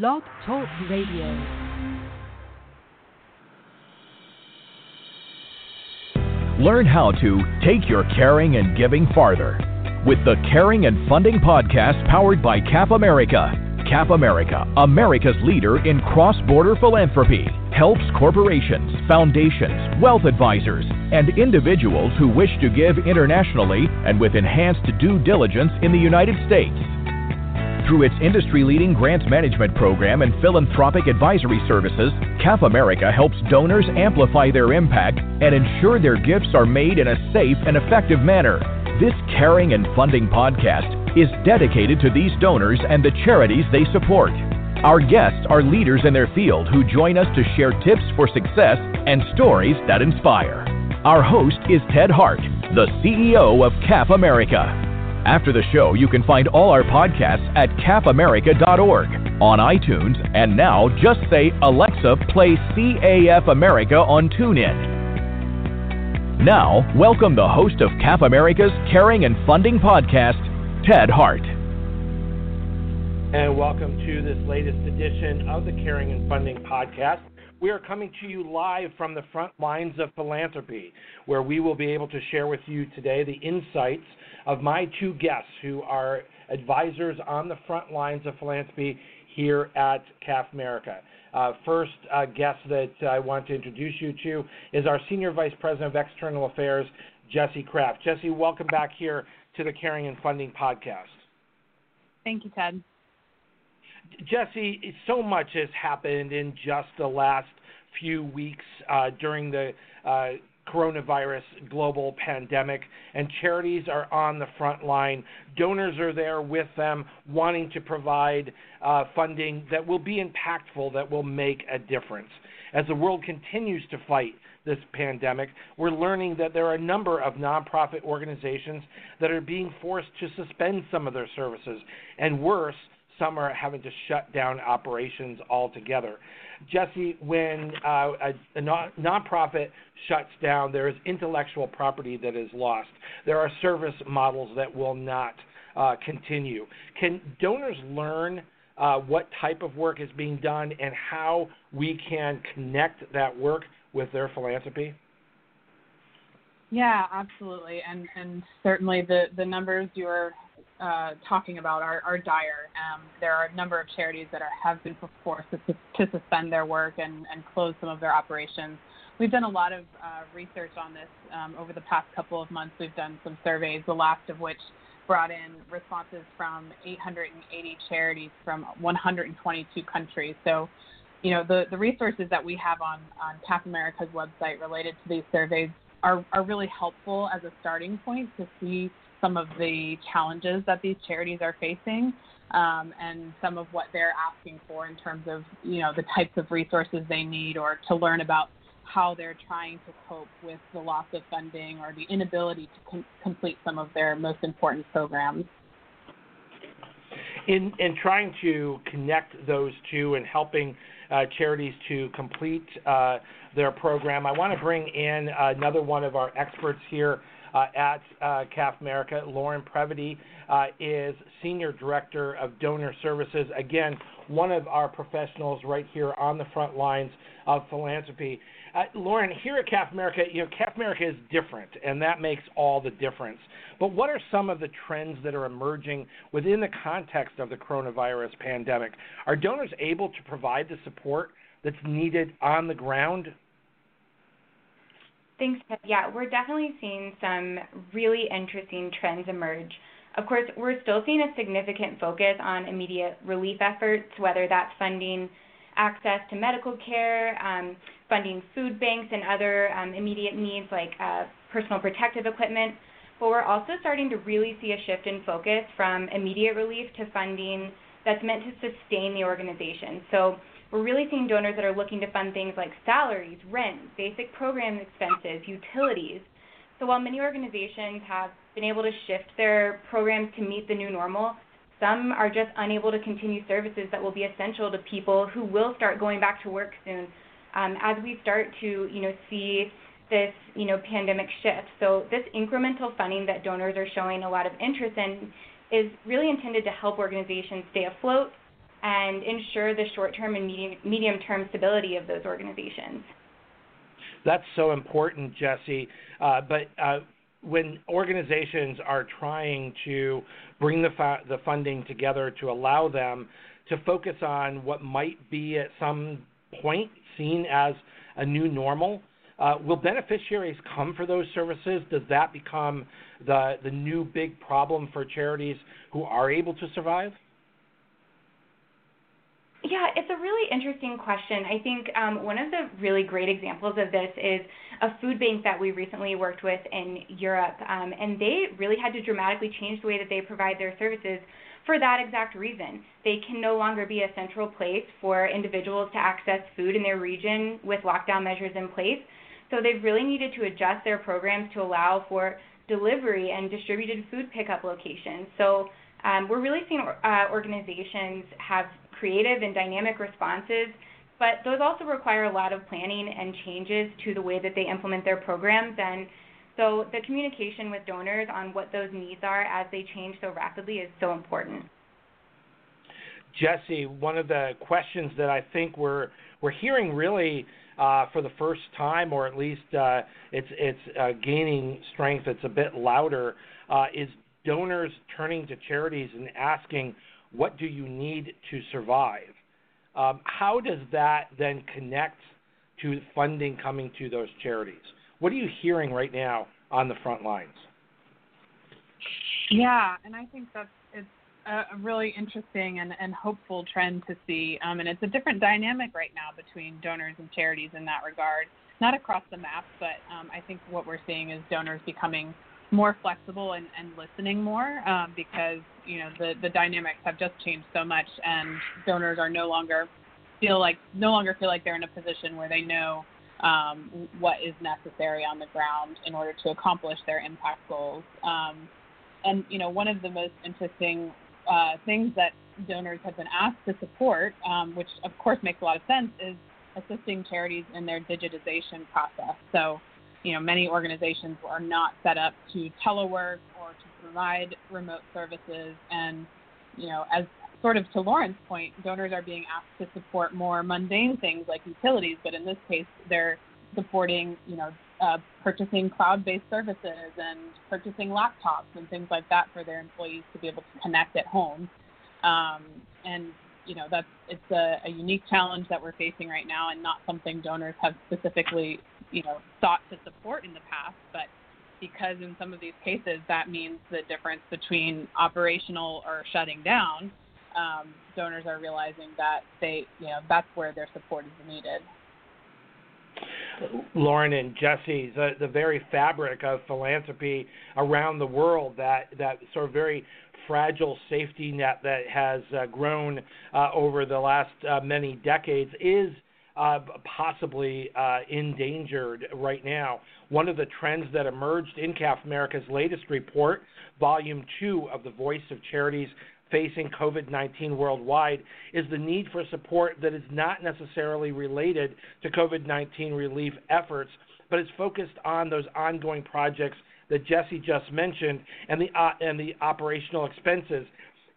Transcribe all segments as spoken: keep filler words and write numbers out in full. Blog Talk Radio. Learn how to take your caring and giving farther with the Caring and Funding Podcast powered by C A F America. C A F America, America's leader in cross-border philanthropy, helps corporations, foundations, wealth advisors, and individuals who wish to give internationally and with enhanced due diligence in the United States. Through its industry-leading grants management program and philanthropic advisory services, C A F America helps donors amplify their impact and ensure their gifts are made in a safe and effective manner. This Caring and Funding Podcast is dedicated to these donors and the charities they support. Our guests are leaders in their field who join us to share tips for success and stories that inspire. Our host is Ted Hart, the C E O of C A F America. After the show, you can find all our podcasts at caf america dot org, on iTunes, and now just say, Alexa, play C A F America on TuneIn. Now, welcome the host of C A F America's Caring and Funding Podcast, Ted Hart. And welcome to this latest edition of the Caring and Funding Podcast. We are coming to you live from the front lines of philanthropy, where we will be able to share with you today the insights of my two guests who are advisors on the front lines of philanthropy here at C A F America. Uh, first uh, guest that I want to introduce you to is our Senior Vice President of External Affairs, Jessie Krafft. Jessie, welcome back here to the Caring and Funding Podcast. Thank you, Ted. Jessie, so much has happened in just the last few weeks uh, during the uh, coronavirus global pandemic, and charities are on the front line. Donors are there with them, wanting to provide uh, funding that will be impactful, that will make a difference. As the world continues to fight this pandemic, we're learning that there are a number of nonprofit organizations that are being forced to suspend some of their services, and worse, some are having to shut down operations altogether. Jessie, when uh, a, a non- nonprofit shuts down, there is intellectual property that is lost. There are service models that will not uh, continue. Can donors learn uh, what type of work is being done and how we can connect that work with their philanthropy? Yeah, absolutely. And and certainly the, the numbers you're uh, talking about are, are dire. Um, there are a number of charities that are, have been forced to, to suspend their work and, and close some of their operations. We've done a lot of uh, research on this um, over the past couple of months. We've done some surveys, the last of which brought in responses from eight hundred eighty charities from one hundred twenty-two countries. So You know, the, the resources that we have on, on C A F America's website related to these surveys are, are really helpful as a starting point to see some of the challenges that these charities are facing um, and some of what they're asking for in terms of, you know, the types of resources they need or to learn about how they're trying to cope with the loss of funding or the inability to com- complete some of their most important programs. In, in trying to connect those two and helping uh, charities to complete uh, their program, I want to bring in another one of our experts here uh, at uh, C A F America. Loren Previti uh, is Senior Director of Donor Services. Again, one of our professionals right here on the front lines of philanthropy. Uh, Loren, here at C A F America, you know, C A F America is different, and that makes all the difference. But what are some of the trends that are emerging within the context of the coronavirus pandemic? Are donors able to provide the support that's needed on the ground? Thanks, Ted. Yeah, we're definitely seeing some really interesting trends emerge. Of course, we're still seeing a significant focus on immediate relief efforts, whether that's funding access to medical care, um, funding food banks and other um, immediate needs like uh, personal protective equipment. But we're also starting to really see a shift in focus from immediate relief to funding that's meant to sustain the organization. So we're really seeing donors that are looking to fund things like salaries, rent, basic program expenses, utilities. So while many organizations have been able to shift their programs to meet the new normal, some are just unable to continue services that will be essential to people who will start going back to work soon um, as we start to, you know, see this, you know, pandemic shift. So this incremental funding that donors are showing a lot of interest in is really intended to help organizations stay afloat, and ensure the short-term and medium, medium-term stability of those organizations. That's so important, Jessie. Uh, but uh, when organizations are trying to bring the, fa- the funding together to allow them to focus on what might be at some point seen as a new normal, uh, will beneficiaries come for those services? Does that become the, the new big problem for charities who are able to survive? Yeah, it's a really interesting question. I think um, one of the really great examples of this is a food bank that we recently worked with in Europe, um, and they really had to dramatically change the way that they provide their services for that exact reason. They can no longer be a central place for individuals to access food in their region with lockdown measures in place. So they've really needed to adjust their programs to allow for delivery and distributed food pickup locations. So um, we're really seeing uh, organizations have creative and dynamic responses, but those also require a lot of planning and changes to the way that they implement their programs. And so the communication with donors on what those needs are as they change so rapidly is so important. Jessie, one of the questions that I think we're we're hearing really uh, for the first time, or at least uh, it's it's uh, gaining strength, it's a bit louder, uh, is donors turning to charities and asking, what do you need to survive? Um, how does that then connect to funding coming to those charities? What are you hearing right now on the front lines? Yeah, and I think that's it's a really interesting and, and hopeful trend to see. Um, and it's a different dynamic right now between donors and charities in that regard, not across the map, but um, I think what we're seeing is donors becoming more flexible and, and listening more um, because, you know, the, the dynamics have just changed so much, and donors are no longer feel like no longer feel like they're in a position where they know um, what is necessary on the ground in order to accomplish their impact goals. Um, and, you know, one of the most interesting uh, things that donors have been asked to support, um, which of course makes a lot of sense, is assisting charities in their digitization process. So, you know, many organizations are not set up to telework or to provide remote services. And, you know, as sort of to Loren's point, donors are being asked to support more mundane things like utilities. But in this case, they're supporting, you know, uh, purchasing cloud-based services and purchasing laptops and things like that for their employees to be able to connect at home. Um, and, you know, that's it's a, a unique challenge that we're facing right now, and not something donors have specifically, you know, sought to support in the past, but because in some of these cases that means the difference between operational or shutting down, um, donors are realizing that they, you know, that's where their support is needed. Loren and Jessie, the, the very fabric of philanthropy around the world, that, that sort of very fragile safety net that has uh, grown uh, over the last uh, many decades is Uh, possibly uh, endangered right now. One of the trends that emerged in C A F America's latest report, Volume two of the Voice of Charities Facing COVID nineteen Worldwide, is the need for support that is not necessarily related to COVID nineteen relief efforts, but is focused on those ongoing projects that Jessie just mentioned and the, uh, and the operational expenses.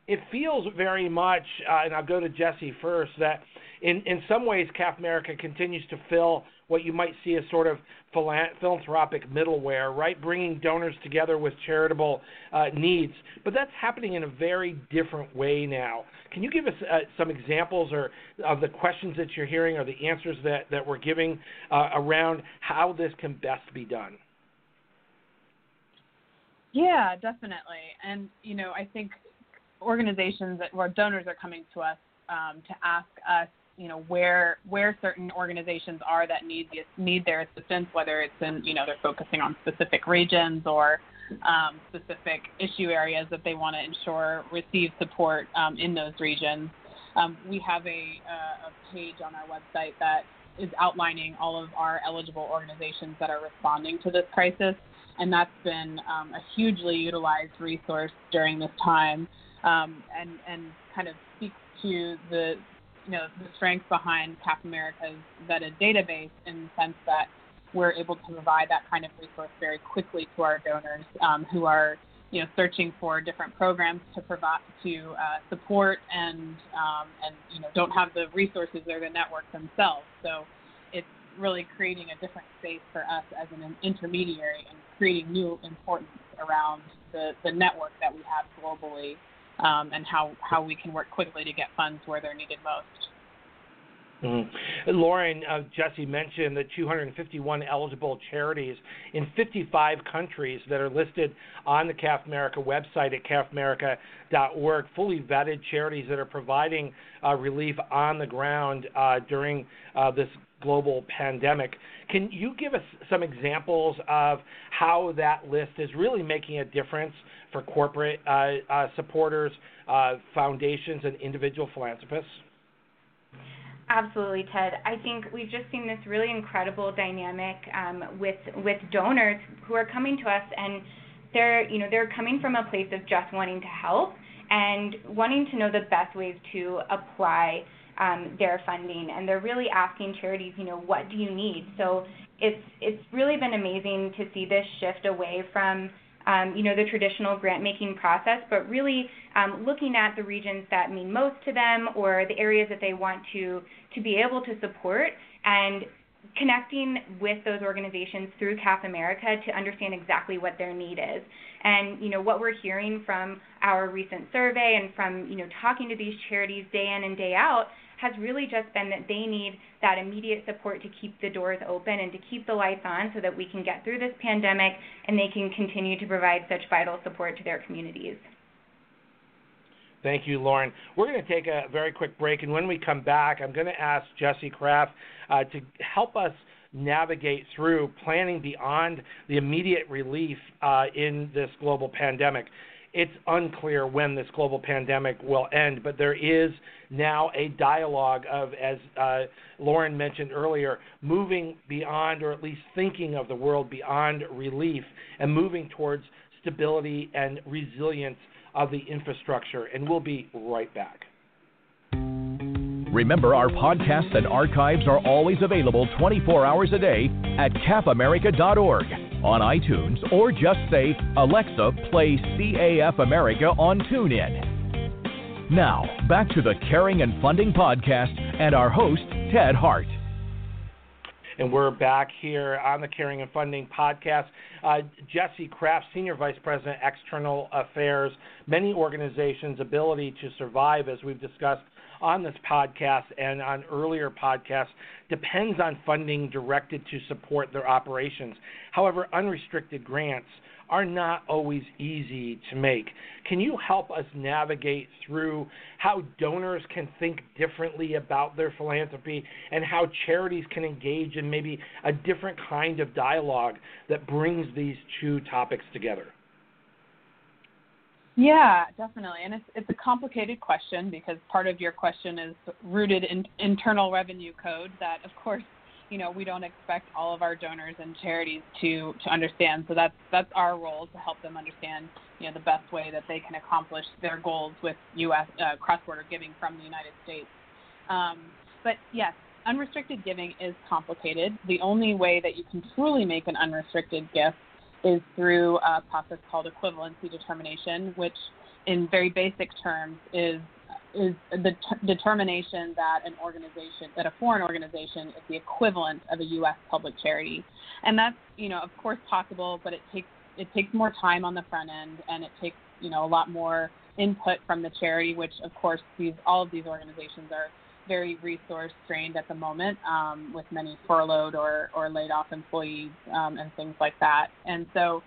It feels very much, uh, and I'll go to Jessie first, that in, in some ways C A F America continues to fill what you might see as sort of philanthropic middleware, right, bringing donors together with charitable uh, needs. But that's happening in a very different way now. Can you give us uh, some examples or of the questions that you're hearing or the answers that, that we're giving uh, around how this can best be done? Yeah, definitely. And, you know, I think organizations that where donors are coming to us um, to ask us, you know, where where certain organizations are that need need their assistance, whether it's in, you know, they're focusing on specific regions or um, specific issue areas that they want to ensure receive support um, in those regions. Um, we have a, a, a page on our website that is outlining all of our eligible organizations that are responding to this crisis, and that's been um, a hugely utilized resource during this time. Um, and, and kind of speaks to the, you know, the strength behind C A F America's vetted database in the sense that we're able to provide that kind of resource very quickly to our donors um, who are you know, searching for different programs to provide to uh, support and um, and you know don't have the resources or the network themselves. So it's really creating a different space for us as an intermediary and creating new importance around the, the network that we have globally um, and how, how we can work quickly to get funds where they're needed most. Mm-hmm. Loren, uh, Jessie mentioned the two hundred fifty-one eligible charities in fifty-five countries that are listed on the C A F America website at caf america dot org, fully vetted charities that are providing uh, relief on the ground uh, during uh, this global pandemic. Can you give us some examples of how that list is really making a difference for corporate uh, uh, supporters, uh, foundations, and individual philanthropists? Absolutely, Ted. I think we've just seen this really incredible dynamic um, with with donors who are coming to us, and they're you know they're coming from a place of just wanting to help and wanting to know the best ways to apply um, their funding, and they're really asking charities, you know, what do you need? So it's it's really been amazing to see this shift away from Um, you know, the traditional grant-making process, but really um, looking at the regions that mean most to them or the areas that they want to to be able to support, and connecting with those organizations through C A F America to understand exactly what their need is. And, you know, what we're hearing from our recent survey and from, you know, talking to these charities day in and day out has really just been that they need that immediate support to keep the doors open and to keep the lights on so that we can get through this pandemic and they can continue to provide such vital support to their communities. Thank you, Loren. We're going to take a very quick break, and when we come back, I'm going to ask Jessie Krafft uh, to help us navigate through planning beyond the immediate relief uh, in this global pandemic. It's unclear when this global pandemic will end, but there is now a dialogue of, as uh, Loren mentioned earlier, moving beyond, or at least thinking of the world beyond relief, and moving towards stability and resilience of the infrastructure. And we'll be right back. Remember, our podcasts and archives are always available twenty-four hours a day at caf america dot org, on iTunes, or just say, Alexa, play C A F America on TuneIn. Now, back to the Caring and Funding Podcast and our host, Ted Hart. And we're back here on the Caring and Funding Podcast. Uh, Jessie Krafft, Senior Vice President, External Affairs. Many organizations' ability to survive, as we've discussed on this podcast and on earlier podcasts, depends on funding directed to support their operations. However, unrestricted grants are not always easy to make. Can you help us navigate through how donors can think differently about their philanthropy and how charities can engage in maybe a different kind of dialogue that brings these two topics together? Yeah, definitely. And it's it's a complicated question because part of your question is rooted in Internal Revenue Code that, of course, you know, we don't expect all of our donors and charities to, to understand. So that's that's our role to help them understand, you know, the best way that they can accomplish their goals with U S uh, cross-border giving from the United States. Um, but yes, unrestricted giving is complicated. The only way that you can truly make an unrestricted gift is through a process called equivalency determination, which in very basic terms is is the t- determination that an organization, that a foreign organization is the equivalent of a U S public charity. And that's, you know, of course possible, but it takes it takes more time on the front end, and it takes, you know, a lot more input from the charity, which of course these all of these organizations are very resource strained at the moment, um, with many furloughed or, or laid off employees um, and things like that. And so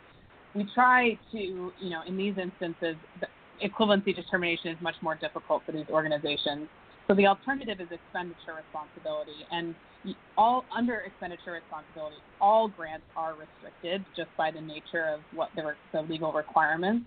we try to, you know, in these instances, the equivalency determination is much more difficult for these organizations. So the alternative is expenditure responsibility. And all under expenditure responsibility, all grants are restricted just by the nature of what the, the legal requirements.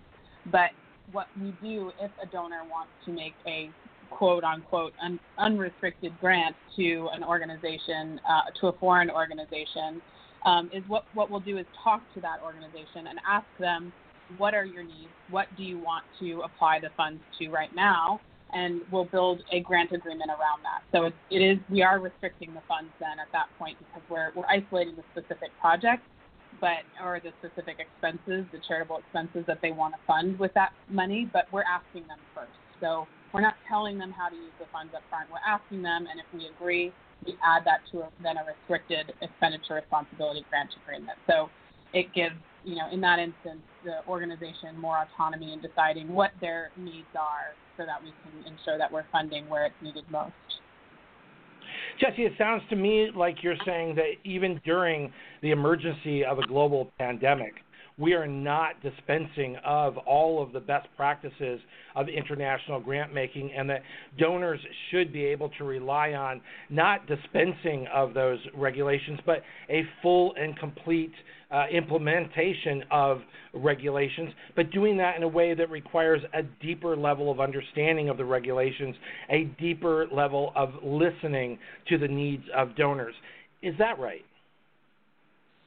But what we do if a donor wants to make a quote-unquote un- unrestricted grant to an organization, uh, to a foreign organization, um, is what, what we'll do is talk to that organization and ask them, what are your needs? What do you want to apply the funds to right now? And we'll build a grant agreement around that. So it, it is, we are restricting the funds then at that point because we're, we're isolating the specific project. but or the specific expenses, the charitable expenses that they want to fund with that money, but we're asking them first. So we're not telling them how to use the funds up front. We're asking them, and if we agree, we add that to a, then a restricted expenditure responsibility grant agreement. So it gives, you know, in that instance, the organization more autonomy in deciding what their needs are so that we can ensure that we're funding where it's needed most. Jessie, it sounds to me like you're saying that even during the emergency of a global pandemic, we are not dispensing of all of the best practices of international grant making, and that donors should be able to rely on not dispensing of those regulations, but a full and complete uh, implementation of regulations, but doing that in a way that requires a deeper level of understanding of the regulations, a deeper level of listening to the needs of donors. Is that right?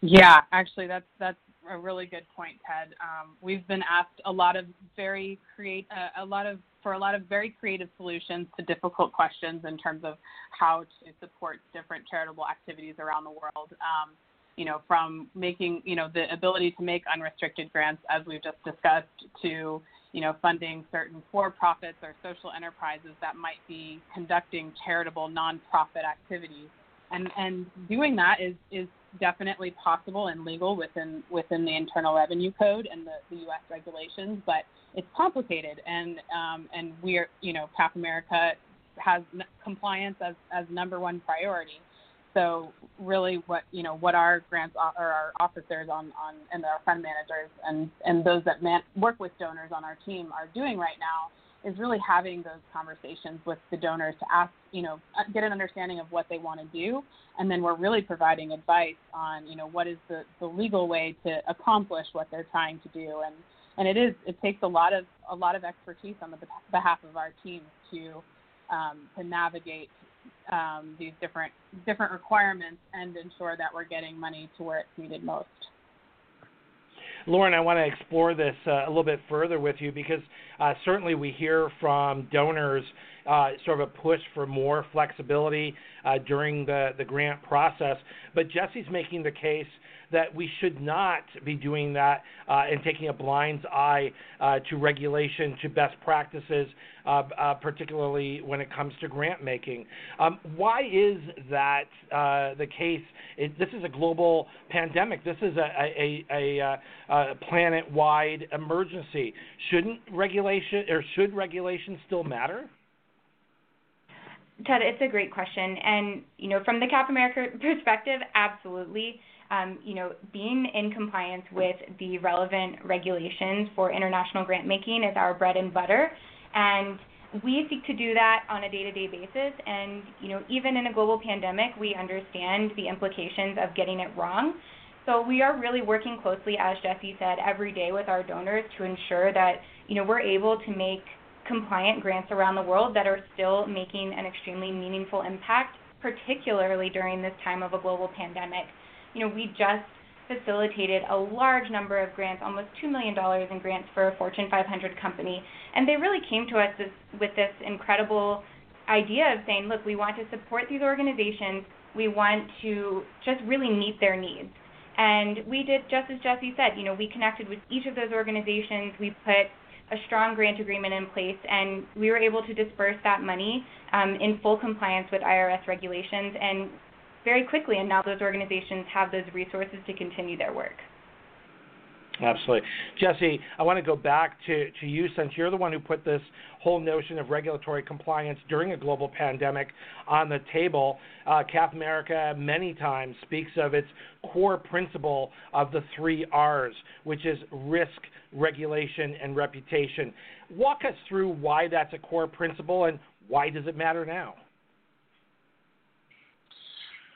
Yeah, actually, that's that's a really good point, Ted. Um, we've been asked a lot of very create uh, a lot of for a lot of very creative solutions to difficult questions in terms of how to support different charitable activities around the world. Um, you know, from making you know the ability to make unrestricted grants, as we've just discussed, to you know funding certain for-profits or social enterprises that might be conducting charitable nonprofit activities, and and doing that is is definitely possible and legal within within the Internal Revenue Code and the, the U S regulations, but it's complicated. And um, and we're you know C A F America has n- compliance as, as number one priority. So really, what you know what our grants o- or our officers on, on and our fund managers and and those that man- work with donors on our team are doing right now is really having those conversations with the donors to ask, you know, get an understanding of what they want to do. And then we're really providing advice on, you know, what is the, the legal way to accomplish what they're trying to do. And, and it is, it takes a lot of, a lot of expertise on the behalf of our team to, um, to navigate um, these different, different requirements and ensure that we're getting money to where it's needed most. Loren, I want to explore this uh, a little bit further with you because uh, certainly we hear from donors uh, sort of a push for more flexibility uh, during the, the grant process, but Jessie's making the case that we should not be doing that uh, and taking a blind eye uh, to regulation, to best practices, uh, uh, particularly when it comes to grant making. Um, why is that uh, the case? It, this is a global pandemic. This is a, a, a, a, a planet-wide emergency. Shouldn't regulation or should regulation still matter? Ted, it's a great question. And, you know, from the C A F America perspective, absolutely. Um, you know, being in compliance with the relevant regulations for international grant making is our bread and butter, and we seek to do that on a day-to-day basis. And, you know, even in a global pandemic, we understand the implications of getting it wrong. So we are really working closely, as Jessie said, every day with our donors to ensure that, you know, we're able to make compliant grants around the world that are still making an extremely meaningful impact, particularly during this time of a global pandemic. You know, we just facilitated a large number of grants, almost two million dollars in grants for a Fortune five hundred company. And they really came to us this, with this incredible idea of saying, look, we want to support these organizations. We want to just really meet their needs. And we did, just as Jessie said, you know, we connected with each of those organizations. We put a strong grant agreement in place, and we were able to disperse that money um, in full compliance with I R S regulations and very quickly, and now those organizations have those resources to continue their work. Absolutely. Jessie, I want to go back to, to you since you're the one who put this whole notion of regulatory compliance during a global pandemic on the table. Uh, C A F America many times speaks of its core principle of the three R's, which is risk, regulation, and reputation. Walk us through why that's a core principle and why does it matter now?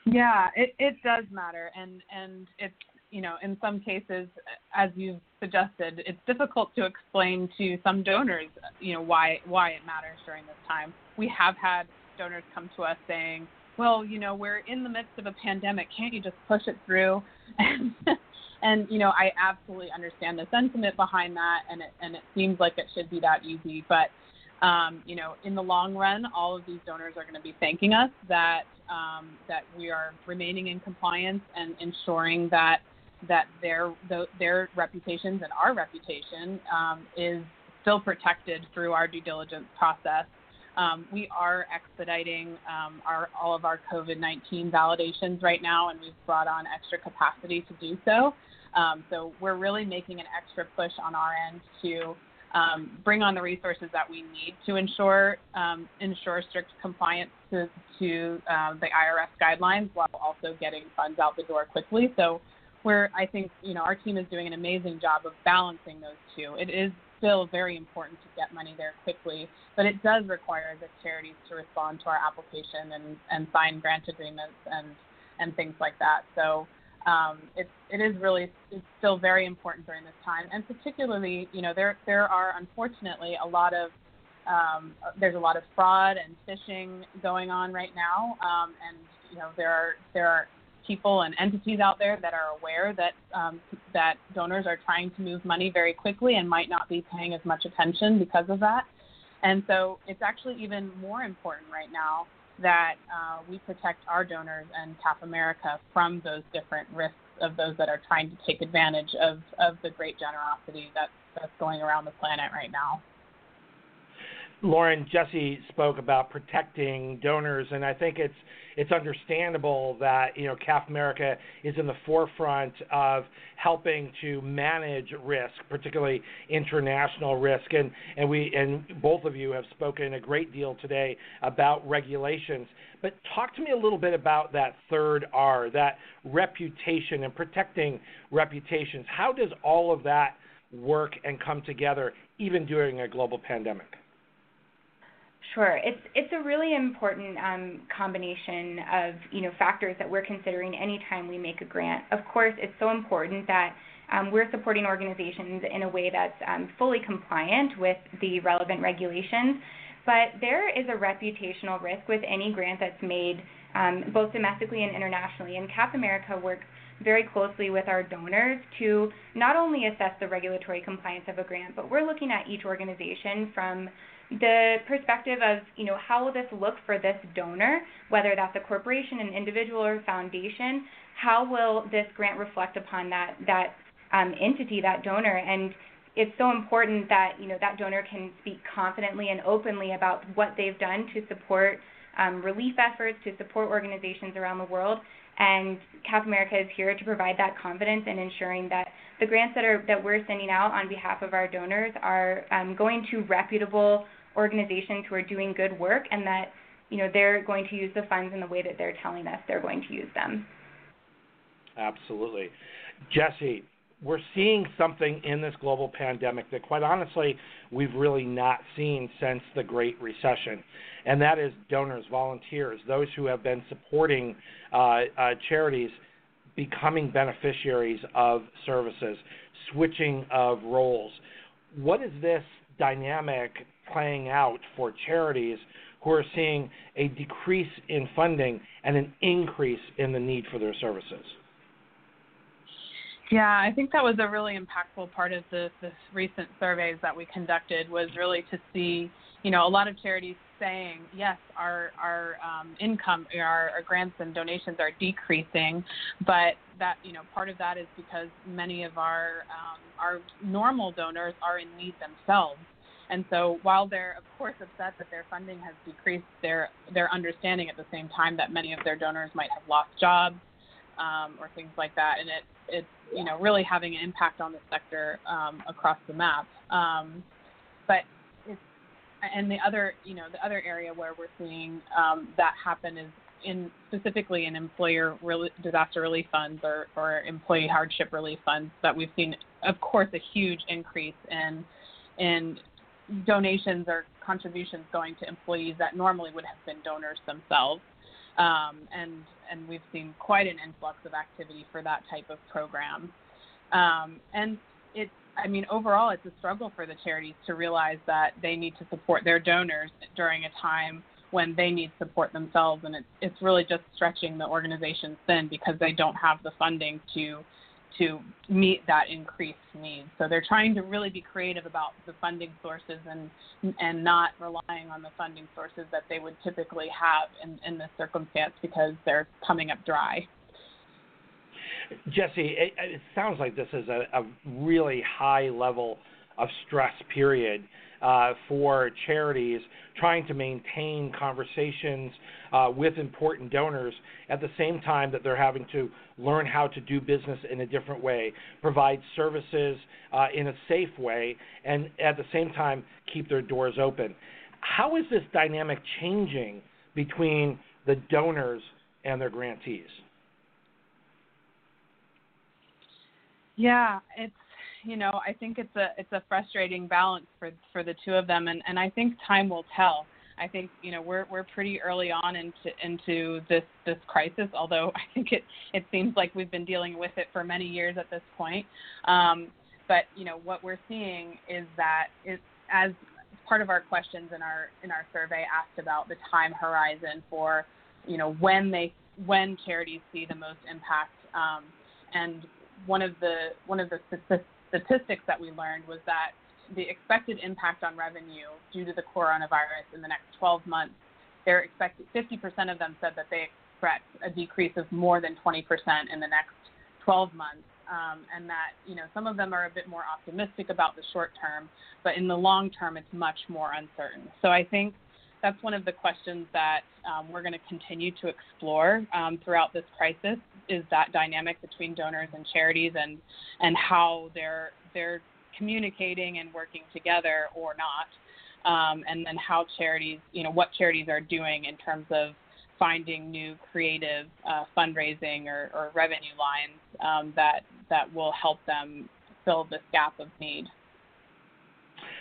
Yeah, it, it does matter. And, and it's, you know, in some cases, as you've suggested, it's difficult to explain to some donors, you know, why why it matters during this time. We have had donors come to us saying, well, you know, we're in the midst of a pandemic. Can't you just push it through? And, and you know, I absolutely understand the sentiment behind that, and it, and it seems like it should be that easy. But, um, you know, in the long run, all of these donors are going to be thanking us that, um, that we are remaining in compliance and ensuring that that their the, their reputations and our reputation um, is still protected through our due diligence process. Um, we are expediting um, our, all of our COVID nineteen validations right now, and we've brought on extra capacity to do so. Um, so we're really making an extra push on our end to um, bring on the resources that we need to ensure um, ensure strict compliance to, to uh, the I R S guidelines while also getting funds out the door quickly. So we're, I think, you know, our team is doing an amazing job of balancing those two. It is still very important to get money there quickly, but it does require the charities to respond to our application and, and sign grant agreements and, and things like that. So um, it, it is really it's still very important during this time. And particularly, you know, there there are unfortunately a lot of um, there's a lot of fraud and phishing going on right now, um, and you know there are there are people and entities out there that are aware that um, that donors are trying to move money very quickly and might not be paying as much attention because of that. And so it's actually even more important right now that uh, we protect our donors and C A F America from those different risks of those that are trying to take advantage of, of the great generosity that's, that's going around the planet right now. Loren, Jessie spoke about protecting donors, and I think it's it's understandable that, you know, C A F America is in the forefront of helping to manage risk, particularly international risk, and, and we and both of you have spoken a great deal today about regulations. But talk to me a little bit about that third R, that reputation and protecting reputations. How does all of that work and come together, even during a global pandemic? Sure. It's it's a really important um, combination of, you know, factors that we're considering anytime we make a grant. Of course, it's so important that um, we're supporting organizations in a way that's um, fully compliant with the relevant regulations. But there is a reputational risk with any grant that's made, um, both domestically and internationally. And C A F America works very closely with our donors to not only assess the regulatory compliance of a grant, but we're looking at each organization from the perspective of, you know, how will this look for this donor, whether that's a corporation, an individual, or a foundation. How will this grant reflect upon that that um, entity, that donor? And it's so important that, you know, that donor can speak confidently and openly about what they've done to support um, relief efforts, to support organizations around the world. And C A F America is here to provide that confidence and ensuring that the grants that are that we're sending out on behalf of our donors are um, going to reputable organizations who are doing good work, and that, you know, they're going to use the funds in the way that they're telling us they're going to use them. Absolutely. Jessie, we're seeing something in this global pandemic that, quite honestly, we've really not seen since the Great Recession, and that is donors, volunteers, those who have been supporting uh, uh, charities becoming beneficiaries of services, switching of roles. What is this dynamic playing out for charities who are seeing a decrease in funding and an increase in the need for their services? Yeah, I think that was a really impactful part of the, the recent surveys that we conducted, was really to see, you know, a lot of charities saying, yes, our our um, income, our, our grants and donations are decreasing, but that, you know, part of that is because many of our um, our normal donors are in need themselves. And so while they're, of course, upset that their funding has decreased, they're, they're understanding at the same time that many of their donors might have lost jobs um, or things like that. And it, it's, you know, really having an impact on the sector um, across the map. Um, but it's, and the other, you know, the other area where we're seeing um, that happen is in specifically in employer re- disaster relief funds or, or employee hardship relief funds, that we've seen, of course, a huge increase in, in, donations or contributions going to employees that normally would have been donors themselves. Um, and and we've seen quite an influx of activity for that type of program. Um, and it's, I mean, overall, it's a struggle for the charities to realize that they need to support their donors during a time when they need support themselves. And it's, it's really just stretching the organization thin because they don't have the funding to to meet that increased need. So they're trying to really be creative about the funding sources and and not relying on the funding sources that they would typically have in, in this circumstance, because they're coming up dry. Jessie, it, it sounds like this is a, a really high level of stress period uh, for charities trying to maintain conversations uh, with important donors at the same time that they're having to learn how to do business in a different way, provide services uh, in a safe way, and at the same time keep their doors open. How is this dynamic changing between the donors and their grantees? Yeah, it's, you know, I think it's a it's a frustrating balance for for the two of them, and, and I think time will tell. I think, you know, we're we're pretty early on into into this, this crisis, although I think it, it seems like we've been dealing with it for many years at this point. Um, but you know, what we're seeing is that it's, as part of our questions in our in our survey asked about the time horizon for, you know, when they when charities see the most impact, um, and one of the one of the statistics that we learned was that the expected impact on revenue due to the coronavirus in the next twelve months, they're expected, fifty percent of them said that they expect a decrease of more than twenty percent in the next twelve months. Um, and that, you know, some of them are a bit more optimistic about the short term, but in the long term, it's much more uncertain. So I think that's one of the questions that um, we're going to continue to explore um, throughout this crisis, is that dynamic between donors and charities, and and how they're they're communicating and working together or not, um, and then how charities, you know, what charities are doing in terms of finding new creative uh, fundraising or, or revenue lines um, that that will help them fill this gap of need.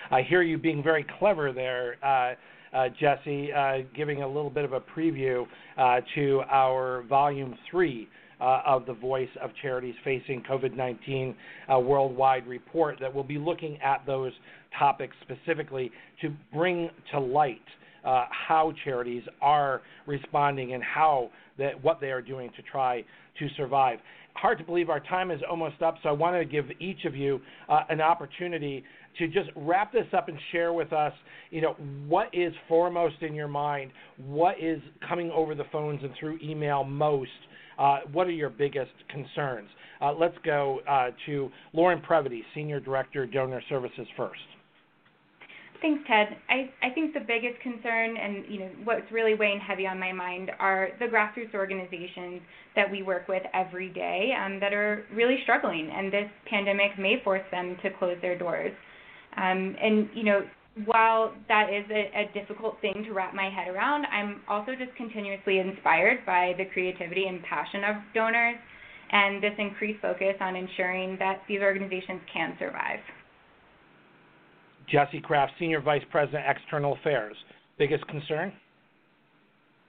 I hear you being very clever there, uh, Uh, Jessie, uh, giving a little bit of a preview uh, to our Volume three uh, of the Voice of Charities Facing COVID nineteen uh, Worldwide report that will be looking at those topics specifically to bring to light uh, how charities are responding and how that what they are doing to try to survive. Hard to believe our time is almost up, so I want to give each of you uh, an opportunity to just wrap this up and share with us, you know, what is foremost in your mind, what is coming over the phones and through email most, uh, what are your biggest concerns? Uh, let's go uh, to Loren Previti, Senior Director, Donor Services, first. Thanks, Ted. I, I think the biggest concern, and you know what's really weighing heavy on my mind, are the grassroots organizations that we work with every day um, that are really struggling, and this pandemic may force them to close their doors. Um, and you know, while that is a, a difficult thing to wrap my head around, I'm also just continuously inspired by the creativity and passion of donors, and this increased focus on ensuring that these organizations can survive. Jessie Krafft, Senior Vice President, External Affairs. Biggest concern?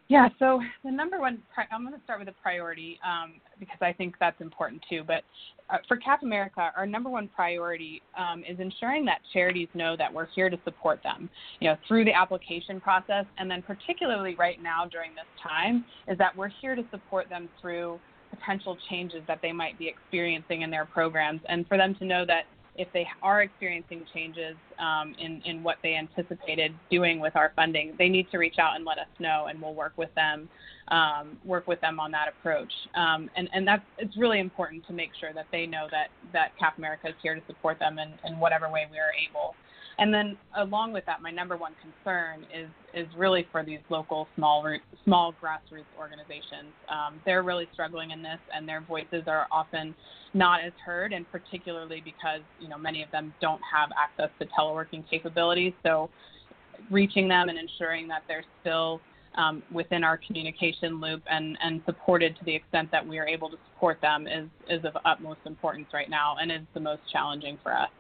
Yeah, so the number one, I'm going to start with a priority um, because I think that's important too. But uh, for C A F America, our number one priority um, is ensuring that charities know that we're here to support them, you know, through the application process. And then particularly right now during this time is that we're here to support them through potential changes that they might be experiencing in their programs, and for them to know that if they are experiencing changes um, in, in what they anticipated doing with our funding, they need to reach out and let us know, and we'll work with them, um, work with them on that approach. Um, and, and that's, it's really important to make sure that they know that, that C A F America is here to support them in, in whatever way we are able. And then along with that, my number one concern is, is really for these local small small grassroots organizations. Um, they're really struggling in this, and their voices are often not as heard, and particularly because, you know, many of them don't have access to teleworking capabilities. So reaching them and ensuring that they're still um, within our communication loop and, and supported to the extent that we are able to support them is, is of utmost importance right now, and is the most challenging for us.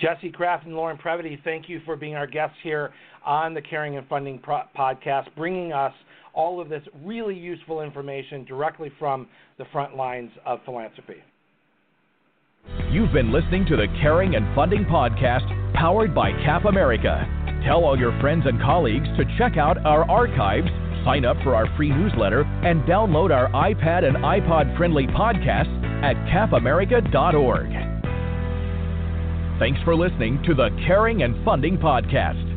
Jessie Krafft and Loren Previti, thank you for being our guests here on the Caring and Funding Pro- podcast, bringing us all of this really useful information directly from the front lines of philanthropy. You've been listening to the Caring and Funding podcast, powered by C A F America. Tell all your friends and colleagues to check out our archives, sign up for our free newsletter, and download our iPad and iPod-friendly podcasts at caf america dot org. Thanks for listening to the Caring and Funding Podcast.